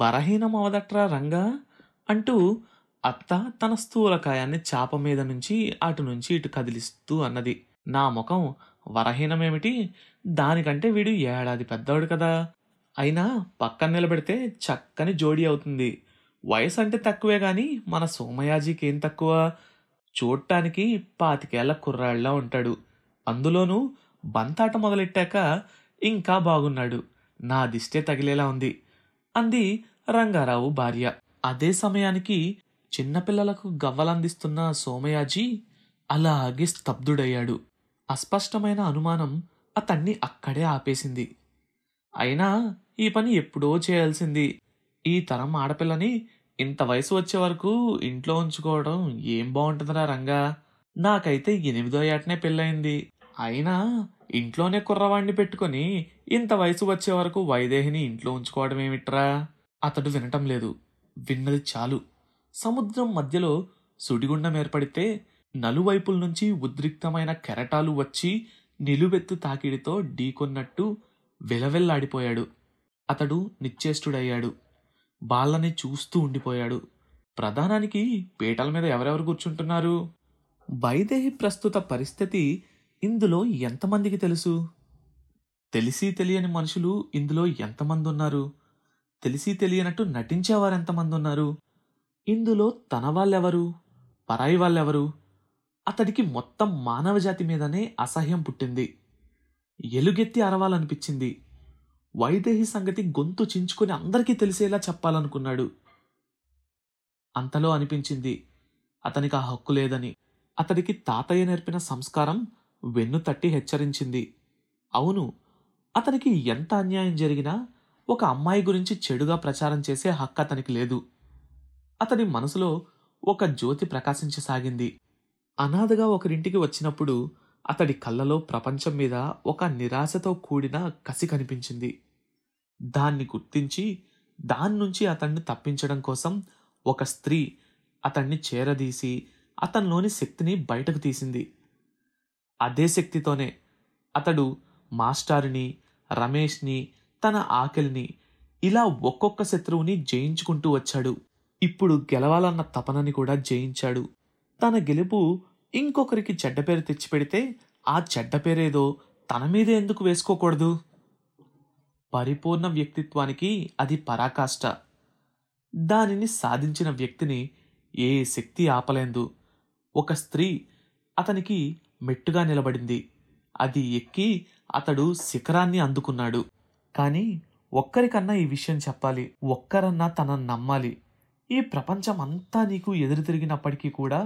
బలహీనం అవదట్రా రంగా అంటూ అత్త తన స్థూలకాయాన్ని చాప మీద నుంచి అటు నుంచి ఇటు కదిలిస్తూ అన్నది. నా ముఖం వరహీనమేమిటి, దానికంటే వీడు ఏడాది పెద్దవాడు కదా, అయినా పక్కన నిలబెడితే చక్కని జోడీ అవుతుంది. వయసు అంటే తక్కువే గాని మన సోమయాజీకి ఏం తక్కువ, చూడటానికి 25 ఏళ్ల కుర్రాళ్ళ ఉంటాడు. అందులోనూ బంతాట మొదలెట్టాక ఇంకా బాగున్నాడు, నా దిష్టే తగిలేలా ఉంది అంది రంగారావు భార్య. అదే సమయానికి చిన్నపిల్లలకు గవ్వలందిస్తున్న సోమయాజీ అలాగే స్తబ్దుడయ్యాడు. అస్పష్టమైన అనుమానం అతన్ని అక్కడే ఆపేసింది. అయినా ఈ పని ఎప్పుడో చేయాల్సింది, ఈ తరం ఆడపిల్లని ఇంత వయసు వచ్చే వరకు ఇంట్లో ఉంచుకోవడం ఏం బాగుంటుందిరా రంగా. నాకైతే 8వ ఏటనే పెళ్ళయింది, అయినా ఇంట్లోనే కుర్రవాణ్ణి పెట్టుకుని ఇంత వయసు వచ్చే వరకు వైదేహిని ఇంట్లో ఉంచుకోవడం ఏమిట్రా. అతడు వినటం లేదు, విన్నది చాలు. సముద్రం మధ్యలో సుడిగుండం ఏర్పడితే నలువైపుల నుంచి ఉద్రిక్తమైన కెరటాలు వచ్చి నిలువెత్తు తాకిడితో ఢీకొన్నట్టు వెలవెల్లాడిపోయాడు. అతడు నిశ్చేష్టుడయ్యాడు, బాళ్ళని చూస్తూ ఉండిపోయాడు. ప్రధానానికి పీటల మీద ఎవరెవరు కూర్చుంటున్నారు? వైదేహి ప్రస్తుత పరిస్థితి ఇందులో ఎంతమందికి తెలుసు? తెలిసి తెలియని మనుషులు ఇందులో ఎంతమంది ఉన్నారు? తెలిసి తెలియనట్టు నటించేవారెంతమంది ఉన్నారు? ఇందులో తన వాళ్ళెవరు, పరాయి వాళ్ళెవరు? అతడికి మొత్తం మానవజాతి మీదనే అసహ్యం పుట్టింది. ఎలుగెత్తి అరవాలనిపించింది. వైదేహి సంగతి గొంతు చించుకుని అందరికీ తెలిసేలా చెప్పాలనుకున్నాడు. అంతలో అనిపించింది అతనికి ఆ హక్కు లేదని. అతడికి తాతయ్య నేర్పిన సంస్కారం వెన్ను తట్టి హెచ్చరించింది. అవును, అతనికి ఎంత అన్యాయం జరిగినా ఒక అమ్మాయి గురించి చెడుగా ప్రచారం చేసే హక్కు అతనికి లేదు. అతడి మనసులో ఒక జ్యోతి ప్రకాశించసాగింది. అనాథగా ఒకరింటికి వచ్చినప్పుడు అతడి కళ్ళలో ప్రపంచం మీద ఒక నిరాశతో కూడిన కసి కనిపించింది. దాన్ని గుర్తించి దాన్నుంచి అతన్ని తప్పించడం కోసం ఒక స్త్రీ అతన్ని చేరదీసి అతనిలోని శక్తిని బయటకు తీసింది. అదే శక్తితోనే అతడు మాస్టారుని, రమేష్ని, తన ఆకలిని, ఇలా ఒక్కొక్క శత్రువుని జయించుకుంటూ వచ్చాడు. ఇప్పుడు గెలవాలన్న తపనని కూడా జయించాడు. తన గెలుపు ఇంకొకరికి చెడ్డ పేరు తెచ్చిపెడితే ఆ చెడ్డ పేరేదో తన మీదే ఎందుకు వేసుకోకూడదు? పరిపూర్ణ వ్యక్తిత్వానికి అది పరాకాష్ట. దానిని సాధించిన వ్యక్తిని ఏ శక్తి ఆపలేదు. ఒక స్త్రీ అతనికి మెట్టుగా నిలబడింది. అది ఎక్కి అతడు శిఖరాన్ని అందుకున్నాడు. కానీ ఒక్కరికన్నా ఈ విషయం చెప్పాలి, ఒక్కరన్నా తనను నమ్మాలి. ఈ ప్రపంచం అంతా నీకు ఎదురు తిరిగినప్పటికీ కూడా,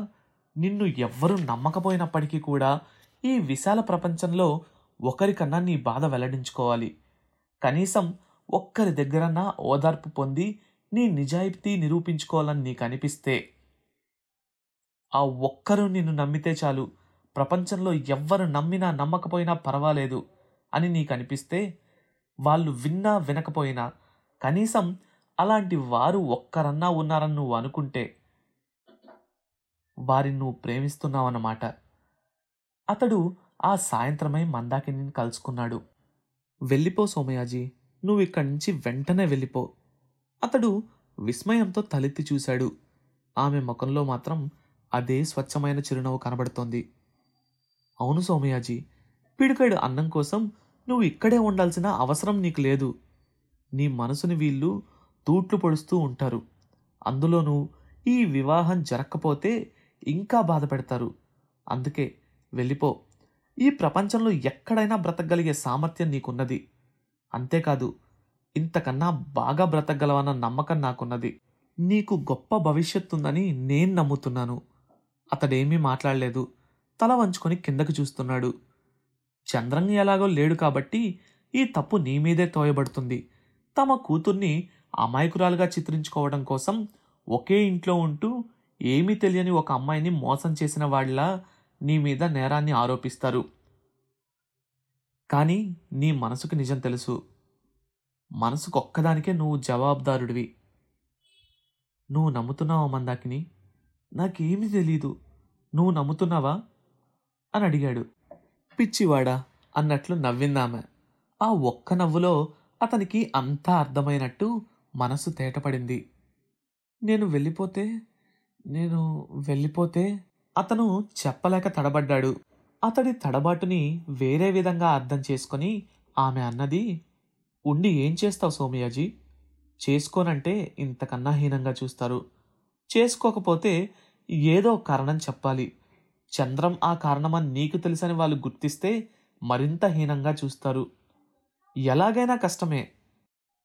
నిన్ను ఎవ్వరూ నమ్మకపోయినప్పటికీ కూడా, ఈ విశాల ప్రపంచంలో ఒకరికన్నా నీ బాధ వెల్లడించుకోవాలి. కనీసం ఒక్కరి దగ్గరన్నా ఓదార్పు పొంది నీ నిజాయితీ నిరూపించుకోవాలని నీకు అనిపిస్తే, ఆ ఒక్కరూ నిన్ను నమ్మితే చాలు, ప్రపంచంలో ఎవ్వరు నమ్మినా నమ్మకపోయినా పర్వాలేదు అని నీకు అనిపిస్తే, వాళ్ళు విన్నా వినకపోయినా కనీసం అలాంటి వారు ఒక్కరన్నా ఉన్నారని నువ్వు అనుకుంటే, వారిని నువ్వు ప్రేమిస్తున్నావన్నమాట. అతడు ఆ సాయంత్రమై మందాకిని కలుసుకున్నాడు. వెళ్ళిపో సోమయాజీ, నువ్వు ఇక్కడి నుంచి వెంటనే వెళ్ళిపో. అతడు విస్మయంతో తలెత్తి చూశాడు. ఆమె ముఖంలో మాత్రం అదే స్వచ్ఛమైన చిరునవ్వు కనబడుతోంది. అవును సోమయాజీ, పిడికాడు అన్నం కోసం నువ్వు ఇక్కడే ఉండాల్సిన అవసరం నీకు లేదు. నీ మనసుని వీళ్ళు తూట్లు పొడుస్తూ ఉంటారు. అందులోనూ ఈ వివాహం జరక్కపోతే ఇంకా బాధ పెడతారు. అందుకే వెళ్ళిపో. ఈ ప్రపంచంలో ఎక్కడైనా బ్రతకగలిగే సామర్థ్యం నీకున్నది. అంతేకాదు, ఇంతకన్నా బాగా బ్రతకగలవన్న నమ్మకం నాకున్నది. నీకు గొప్ప భవిష్యత్తుందని నేను నమ్ముతున్నాను. అతడేమీ మాట్లాడలేదు. తల వంచుకొని కిందకు చూస్తున్నాడు. చంద్రంగి ఎలాగో లేడు కాబట్టి ఈ తప్పు నీ మీదే తోయబడుతుంది. తమ కూతుర్ని అమాయకురాలుగా చిత్రించుకోవడం కోసం ఒకే ఇంట్లో ఉంటూ ఏమీ తెలియని ఒక అమ్మాయిని మోసం చేసిన వాళ్ళ నీ మీద నేరాన్ని ఆరోపిస్తారు. కానీ నీ మనసుకు నిజం తెలుసు. మనసుకొక్కదానికే నువ్వు జవాబుదారుడివి. నువ్వు నమ్ముతున్నావా మందాకిని? నాకేమీ తెలీదు, నువ్వు నమ్ముతున్నావా అని అడిగాడు. పిచ్చివాడా అన్నట్లు నవ్విందామె. ఆ ఒక్క నవ్వులో అతనికి అంతా అర్థమైనట్టు మనసు తేటపడింది. నేను వెళ్ళిపోతే అతను చెప్పలేక తడబడ్డాడు. అతడి తడబాటుని వేరే విధంగా అర్థం చేసుకుని ఆమె అన్నది, ఉండి ఏం చేస్తావు సోమయాజీ, చేసుకోనంటే ఇంతకన్నా హీనంగా చూస్తారు, చేసుకోకపోతే ఏదో కారణం చెప్పాలి, చంద్రం ఆ కారణమని నీకు తెలుసని వాళ్ళు గుర్తిస్తే మరింత హీనంగా చూస్తారు, ఎలాగైనా కష్టమే.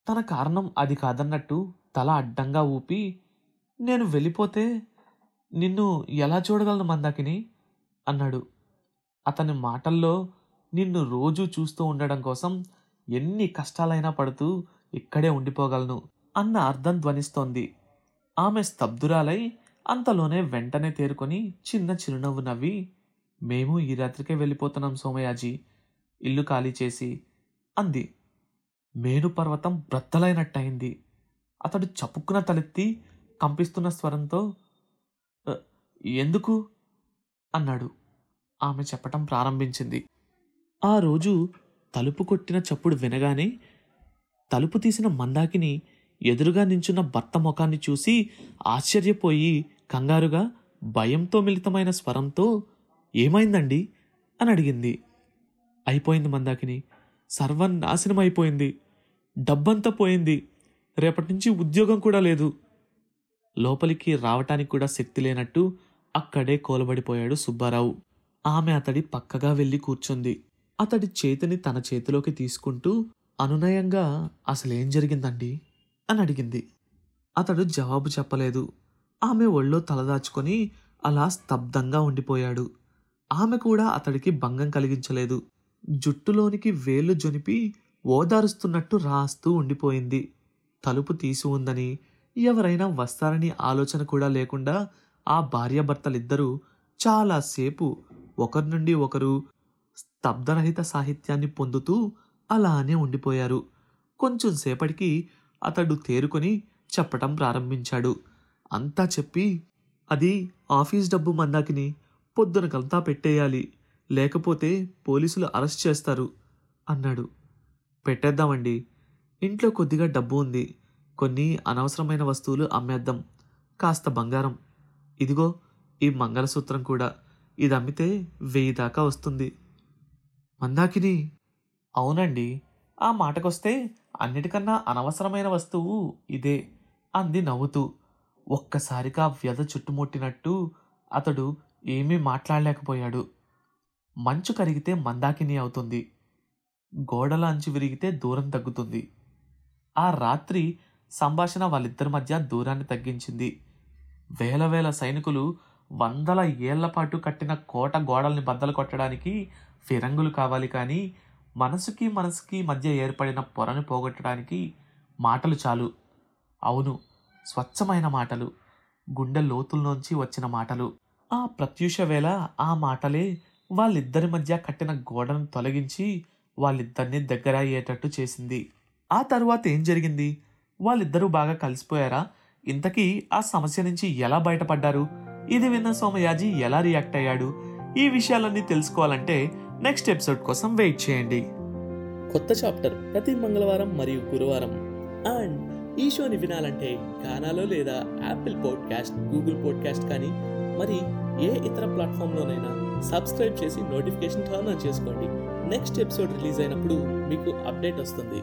తన కారణం అది కాదన్నట్టు తల అడ్డంగా ఊపి, నేను వెళ్ళిపోతే నిన్ను ఎలా చూడగలను మందాకిని అన్నాడు. అతని మాటల్లో నిన్ను రోజూ చూస్తూ ఉండడం కోసం ఎన్ని కష్టాలైనా పడుతూ ఇక్కడే ఉండిపోగలను అన్న అర్థం ధ్వనిస్తోంది. ఆమె స్తబ్దురాలై అంతలోనే వెంటనే తేరుకొని చిన్న చిరునవ్వు నవ్వి, మేము ఈ రాత్రికే వెళ్ళిపోతున్నాం సోమయాజీ, ఇల్లు ఖాళీ చేసి అంది. మేను పర్వతం బ్రద్దలైనట్టయింది. అతడు చప్పుక్కున తలెత్తి కంపిస్తున్న స్వరంతో, ఎందుకు అన్నాడు. ఆమె చెప్పటం ప్రారంభించింది. ఆ రోజు తలుపు కొట్టిన చప్పుడు వినగానే తలుపు తీసిన మందాకిని ఎదురుగా నించున్న భర్త ముఖాన్ని చూసి ఆశ్చర్యపోయి కంగారుగా భయంతో మిళితమైన స్వరంతో, ఏమైందండి అని అడిగింది. అయిపోయింది మందాకిని, సర్వనాశనం అయిపోయింది, డబ్బంతా పోయింది, రేపటి నుంచి ఉద్యోగం కూడా లేదు. లోపలికి రావటానికి కూడా శక్తి లేనట్టు అక్కడే కోలబడిపోయాడు సుబ్బారావు. ఆమె అతడి పక్కగా వెళ్ళి కూర్చుంది. అతడి చేతిని తన చేతిలోకి తీసుకుంటూ అనునయంగా, అసలేం జరిగిందండి అని అడిగింది. అతడు జవాబు చెప్పలేదు. ఆమె ఒళ్ళో తలదాచుకొని అలా స్తబ్దంగా ఉండిపోయాడు. ఆమె కూడా అతడికి భంగం కలిగించలేదు. జుట్టులోనికి వేళ్లు జొనిపి ఓదారుస్తున్నట్టు రాస్తూ ఉండిపోయింది. తలుపు తీసి ఉందని, ఎవరైనా వస్తారని ఆలోచన కూడా లేకుండా ఆ భార్యాభర్తలిద్దరూ చాలాసేపు ఒకరి నుండి ఒకరు స్తబ్ధరహిత సాహిత్యాన్ని పొందుతూ అలానే ఉండిపోయారు. కొంచెం సేపటికి అతడు తేరుకొని చెప్పటం ప్రారంభించాడు. అంతా చెప్పి, అది ఆఫీస్ డబ్బు మందాకిని, పొద్దున కల్లా పెట్టేయాలి, లేకపోతే పోలీసులు అరెస్ట్ చేస్తారు అన్నాడు. పెట్టేద్దామండి, ఇంట్లో కొద్దిగా డబ్బు ఉంది, కొన్ని అనవసరమైన వస్తువులు అమ్మేద్దాం, కాస్త బంగారం, ఇదిగో ఈ మంగళసూత్రం కూడా, ఇది అమ్మితే 1000 దాకా వస్తుంది. మందాకిని, అవునండి, ఆ మాటకొస్తే అన్నిటికన్నా అనవసరమైన వస్తువు ఇదే అంది నవ్వుతూ. ఒక్కసారిగా వ్యధ చుట్టుముట్టినట్టు అతడు ఏమీ మాట్లాడలేకపోయాడు. మంచు కరిగితే మందాకిని అవుతుంది, గోడల అంచు విరిగితే దూరం తగ్గుతుంది. ఆ రాత్రి సంభాషణ వాళ్ళిద్దరి మధ్య దూరాన్ని తగ్గించింది. వేల వేల సైనికులు 100 ఏళ్లపాటు కట్టిన కోట గోడల్ని బద్దలు కొట్టడానికి ఫిరంగులు కావాలి, కానీ మనసుకి మనసుకి మధ్య ఏర్పడిన పొరను పోగొట్టడానికి మాటలు చాలు. అవును, స్వచ్ఛమైన మాటలు, గుండె లోతుల్లోంచి వచ్చిన మాటలు. ఆ ప్రత్యూష వేళ ఆ మాటలే వాళ్ళిద్దరి మధ్య కట్టిన గోడను తొలగించి వాళ్ళిద్దరినీ దగ్గర అయ్యేటట్టు చేసింది. ఆ తర్వాత ఏం జరిగింది? వాళ్ళిద్దరూ బాగా కలిసిపోయారా? ఇంతకీ ఆ సమస్య నుంచి ఎలా బయటపడ్డారు? ఇది విన్న సోమయాజీ ఎలా రియాక్ట్ అయ్యాడు? ఈ విషయాలన్నీ తెలుసుకోవాలంటే నెక్స్ట్ ఎపిసోడ్ కోసం వెయిట్ చేయండి. కొత్త చాప్టర్ ప్రతి మంగళవారం మరియు గురువారం. అండ్ ఈ షోని వినాలంటే గానాలో లేదా యాపిల్ పాడ్కాస్ట్, గూగుల్ పాడ్కాస్ట్ కానీ మరి ఏ ఇతర ప్లాట్ఫామ్లోనైనా సబ్స్క్రైబ్ చేసి నోటిఫికేషన్ టర్న్ ఆన్ చేసుకోండి. నెక్స్ట్ ఎపిసోడ్ రిలీజ్ అయినప్పుడు మీకు అప్డేట్ వస్తుంది.